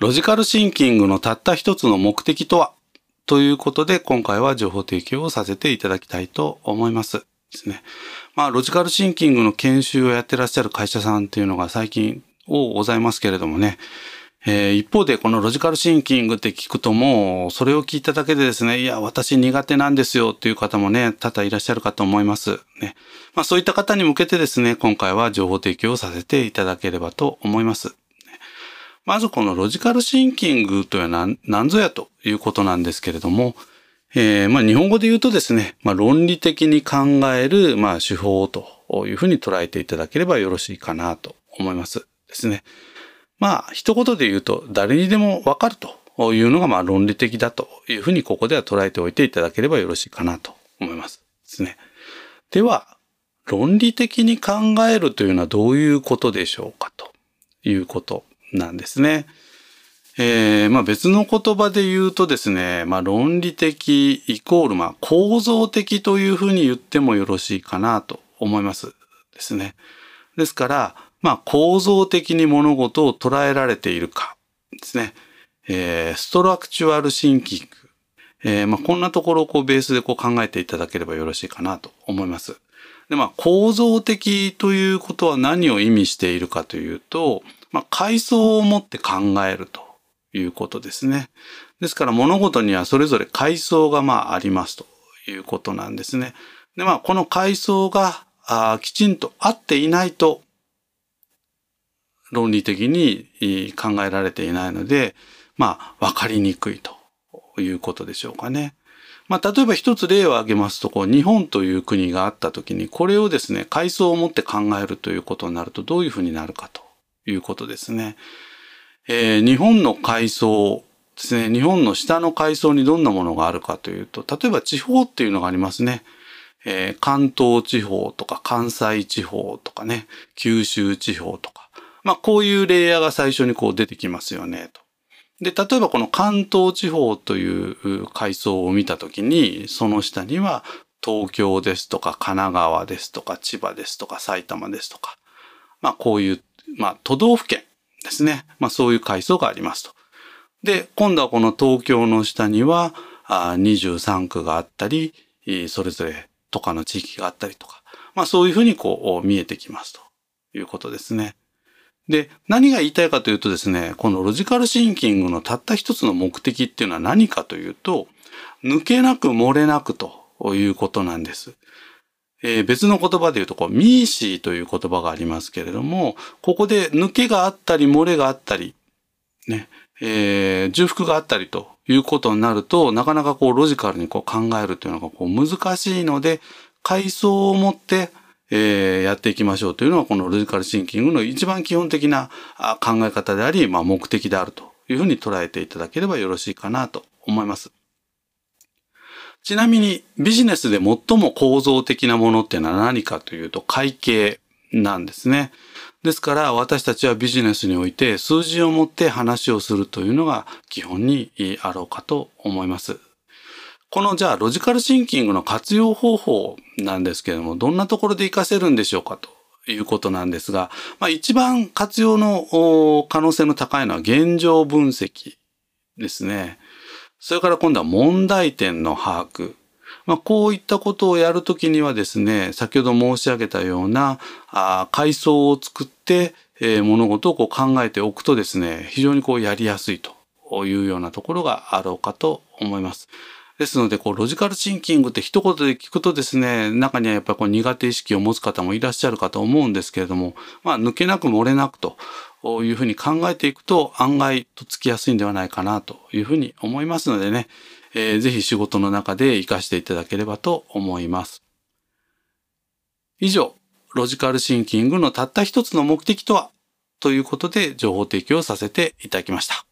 ロジカルシンキングのたった一つの目的とはということで、今回は情報提供をさせていただきたいと思います。ですね。まあ、ロジカルシンキングの研修をやってらっしゃる会社さんっていうのが最近多ございますけれどもね。一方でこのロジカルシンキングって聞くともうそれを聞いただけでですね、いや、私苦手なんですよっていう方もね、多々いらっしゃるかと思います。ね。まあ、そういった方に向けてですね、今回は情報提供をさせていただければと思います。まずこのロジカルシンキングというのは何ぞやということなんですけれども、まあ日本語で言うとですね、まあ論理的に考えるまあ手法というふうに捉えていただければよろしいかなと思いますですね。まあ一言で言うと誰にでもわかるというのがまあ論理的だというふうにここでは捉えておいていただければよろしいかなと思いますですね。では論理的に考えるというのはどういうことでしょうかということなんですね。まあ別の言葉で言うとですね、まあ論理的イコールまあ構造的というふうに言ってもよろしいかなと思いますですね。ですから、まあ構造的に物事を捉えられているかですね。ストラクチュアルシンキング。まあこんなところをこうベースでこう考えていただければよろしいかなと思います。で、まあ構造的ということは何を意味しているかというと、まあ階層を持って考えるということですね。ですから物事にはそれぞれ階層がまあありますということなんですね。で、まあこの階層がきちんと合っていないと論理的に考えられていないので、まあ分かりにくいということでしょうかね。まあ例えば一つ例を挙げますと、こう日本という国があった時にこれをですね、階層を持って考えるということになるとどういうふうになるかということですね。日本の階層ですね。日本の下の階層にどんなものがあるかというと、例えば地方っていうのがありますね。関東地方とか関西地方とかね、九州地方とか。まあこういうレイヤーが最初にこう出てきますよねと。で、例えばこの関東地方という階層を見たときに、その下には東京ですとか神奈川ですとか千葉ですとか埼玉ですとか。まあこういう、まあ都道府県。ですね。まあそういう階層がありますと。で、今度はこの東京の下には23区があったり、それぞれとかの地域があったりとか、まあそういうふうにこう見えてきますということですね。で、何が言いたいかというとですね、このロジカルシンキングのたった一つの目的っていうのは何かというと、抜けなく漏れなくということなんです。別の言葉で言うと、こう、ミーシーという言葉がありますけれども、ここで抜けがあったり、漏れがあったり、ね、重複があったりということになると、なかなかこう、ロジカルにこう考えるというのがこう難しいので、階層を持って、やっていきましょうというのは、このロジカルシンキングの一番基本的な考え方であり、まあ、目的であるというふうに捉えていただければよろしいかなと思います。ちなみにビジネスで最も構造的なものっていうのは何かというと会計なんですね。ですから私たちはビジネスにおいて数字を持って話をするというのが基本にあろうかと思います。このじゃあロジカルシンキングの活用方法なんですけれども、どんなところで活かせるんでしょうかということなんですが、まあ、一番活用の可能性の高いのは現状分析ですね。それから今度は問題点の把握。まあ、こういったことをやるときにはですね、先ほど申し上げたような階層を作って、物事をこう考えておくとですね、非常にこうやりやすいというようなところがあろうかと思います。ですので、こうロジカルシンキングって一言で聞くとですね、中にはやっぱりこう苦手意識を持つ方もいらっしゃるかと思うんですけれども、まあ抜けなく漏れなくと。こういうふうに考えていくと案外とっつきやすいんではないかなというふうに思いますのでね、ぜひ仕事の中で活かしていただければと思います。以上、ロジカルシンキングのたった一つの目的とはということで情報提供をさせていただきました。